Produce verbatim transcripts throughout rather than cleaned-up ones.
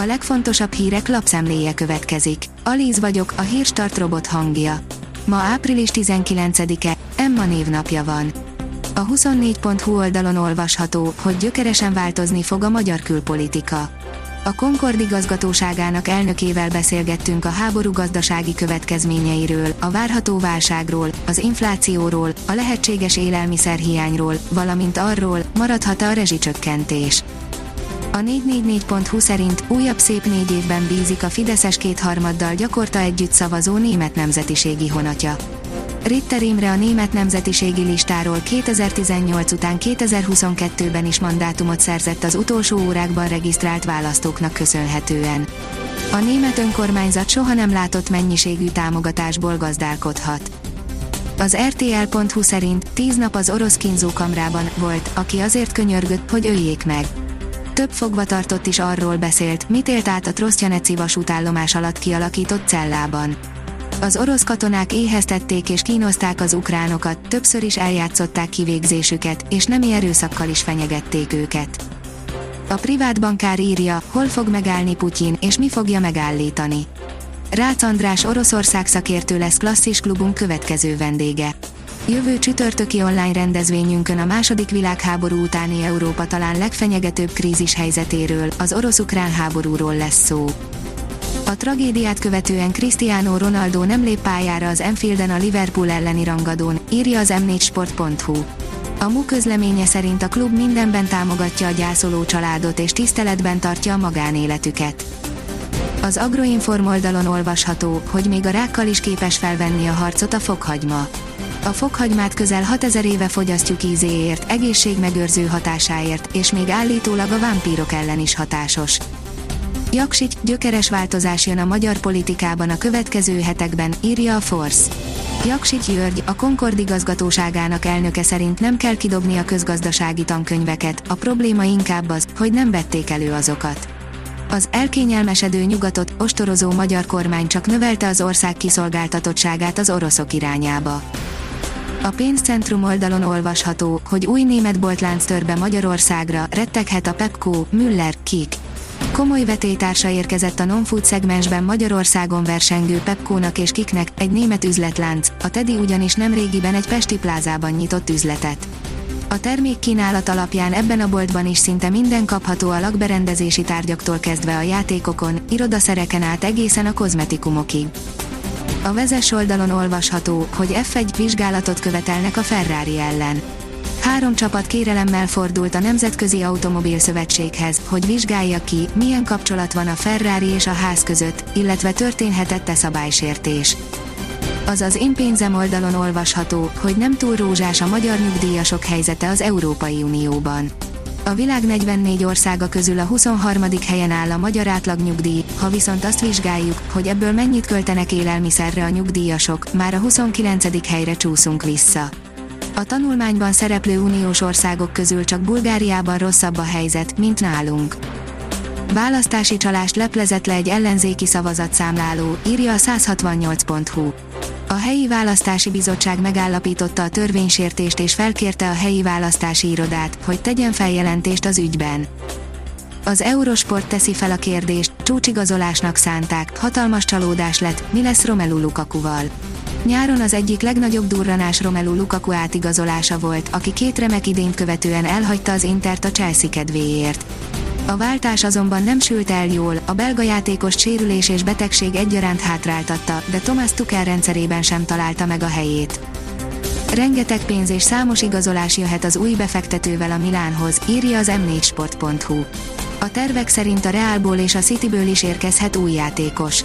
a legfontosabb hírek lapszemléje következik. Alíz vagyok, a hírstart robot hangja. Ma április tizenkilencedike, Emma névnapja van. A huszonnégy pont hu oldalon olvasható, hogy gyökeresen változni fog a magyar külpolitika. A Concorde igazgatóságának elnökével beszélgettünk a háború gazdasági következményeiről, a várható válságról, az inflációról, a lehetséges élelmiszerhiányról, valamint arról, maradhat a rezsicsökkentés. A négy négy négy pont hu szerint újabb szép négy évben bízik a fideszes kétharmaddal gyakorta együtt szavazó német nemzetiségi honatja. Ritter Imre a német nemzetiségi listáról kétezer-tizennyolc után kétezer-huszonkettőben is mandátumot szerzett az utolsó órákban regisztrált választóknak köszönhetően. A német önkormányzat soha nem látott mennyiségű támogatásból gazdálkodhat. Az er té el pont hu szerint tíz nap az orosz kínzókamrában volt, aki azért könyörgött, hogy öljék meg. Több fogvatartott is arról beszélt, mit élt át a Trosztyaneci vasútállomás alatt kialakított cellában. Az orosz katonák éheztették és kínozták az ukránokat, többször is eljátszották kivégzésüket, és nemi erőszakkal is fenyegették őket. A privát bankár írja, hol fog megállni Putyin, és mi fogja megállítani. Rácz András Oroszország szakértő lesz klasszis klubunk következő vendége. Jövő csütörtöki online rendezvényünkön a második világháború utáni Európa talán legfenyegetőbb krízis helyzetéről, az orosz-ukrán háborúról lesz szó. A tragédiát követően Cristiano Ronaldo nem lép pályára az Anfielden a Liverpool elleni rangadón, írja az em négy sport pont hu. A MU közleménye szerint a klub mindenben támogatja a gyászoló családot és tiszteletben tartja a magánéletüket. Az Agroinform oldalon olvasható, hogy még a rákkal is képes felvenni a harcot a fokhagyma. A fokhagymát közel hatezer éve fogyasztjuk ízéért, egészségmegőrző hatásáért, és még állítólag a vámpírok ellen is hatásos. Jaksity, gyökeres változás jön a magyar politikában a következő hetekben, írja a Forbes. Jaksity György, a Concord igazgatóságának elnöke szerint nem kell kidobni a közgazdasági tankönyveket, a probléma inkább az, hogy nem vették elő azokat. Az elkényelmesedő nyugatot ostorozó magyar kormány csak növelte az ország kiszolgáltatottságát az oroszok irányába. A Pénzcentrum oldalon olvasható, hogy új német boltlánc tör be Magyarországra, retteghet a Pepco, Müller, Kik. Komoly vetélytársa érkezett a non-food szegmensben Magyarországon versengő Pepcónak és Kiknek, egy német üzletlánc, a Teddy ugyanis nemrégiben egy pesti plázában nyitott üzletet. A termékkínálat alapján ebben a boltban is szinte minden kapható a lakberendezési tárgyaktól kezdve a játékokon, irodaszereken át egészen a kozmetikumokig. A vezes oldalon olvasható, hogy ef egy vizsgálatot követelnek a Ferrari ellen. Három csapat kérelemmel fordult a Nemzetközi Automobil Szövetséghez, hogy vizsgálja ki, milyen kapcsolat van a Ferrari és a ház között, illetve történhetett-e szabálysértés. Az az Én Pénzem oldalon olvasható, hogy nem túl rózsás a magyar nyugdíjasok helyzete az Európai Unióban. A világ negyvennégy országa közül a huszonharmadik helyen áll a magyar átlagnyugdíj, ha viszont azt vizsgáljuk, hogy ebből mennyit költenek élelmiszerre a nyugdíjasok, már a huszonkilencedik helyre csúszunk vissza. A tanulmányban szereplő uniós országok közül csak Bulgáriában rosszabb a helyzet, mint nálunk. Választási csalást leplezett le egy ellenzéki szavazatszámláló, írja a száz hatvannyolc pont hu. A helyi választási bizottság megállapította a törvénysértést és felkérte a helyi választási irodát, hogy tegyen feljelentést az ügyben. Az Eurosport teszi fel a kérdést, csúcsigazolásnak szánták, hatalmas csalódás lett, mi lesz Romelu Lukakuval. Nyáron az egyik legnagyobb durranás Romelu Lukaku átigazolása volt, aki két remek idényt követően elhagyta az Intert a Chelsea kedvéért. A váltás azonban nem sült el jól, a belga játékos sérülés és betegség egyaránt hátráltatta, de Thomas Tuchel rendszerében sem találta meg a helyét. Rengeteg pénz és számos igazolás jöhet az új befektetővel a Milánhoz, írja az em négy sport pont hu. A tervek szerint a Realból és a Cityből is érkezhet új játékos.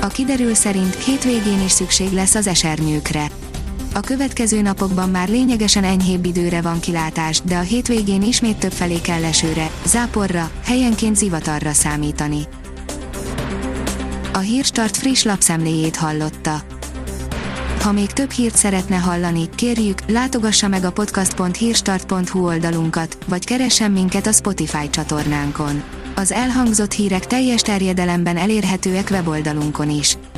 A kiderül szerint hétvégén is szükség lesz az esernyőkre. A következő napokban már lényegesen enyhébb időre van kilátás, de a hétvégén ismét többfelé kell esőre, záporra, helyenként zivatarra számítani. A Hírstart friss lapszemléjét hallotta. Ha még több hírt szeretne hallani, kérjük, látogassa meg a podcast pont hírstart pont hu oldalunkat, vagy keressen minket a Spotify csatornánkon. Az elhangzott hírek teljes terjedelemben elérhetőek weboldalunkon is.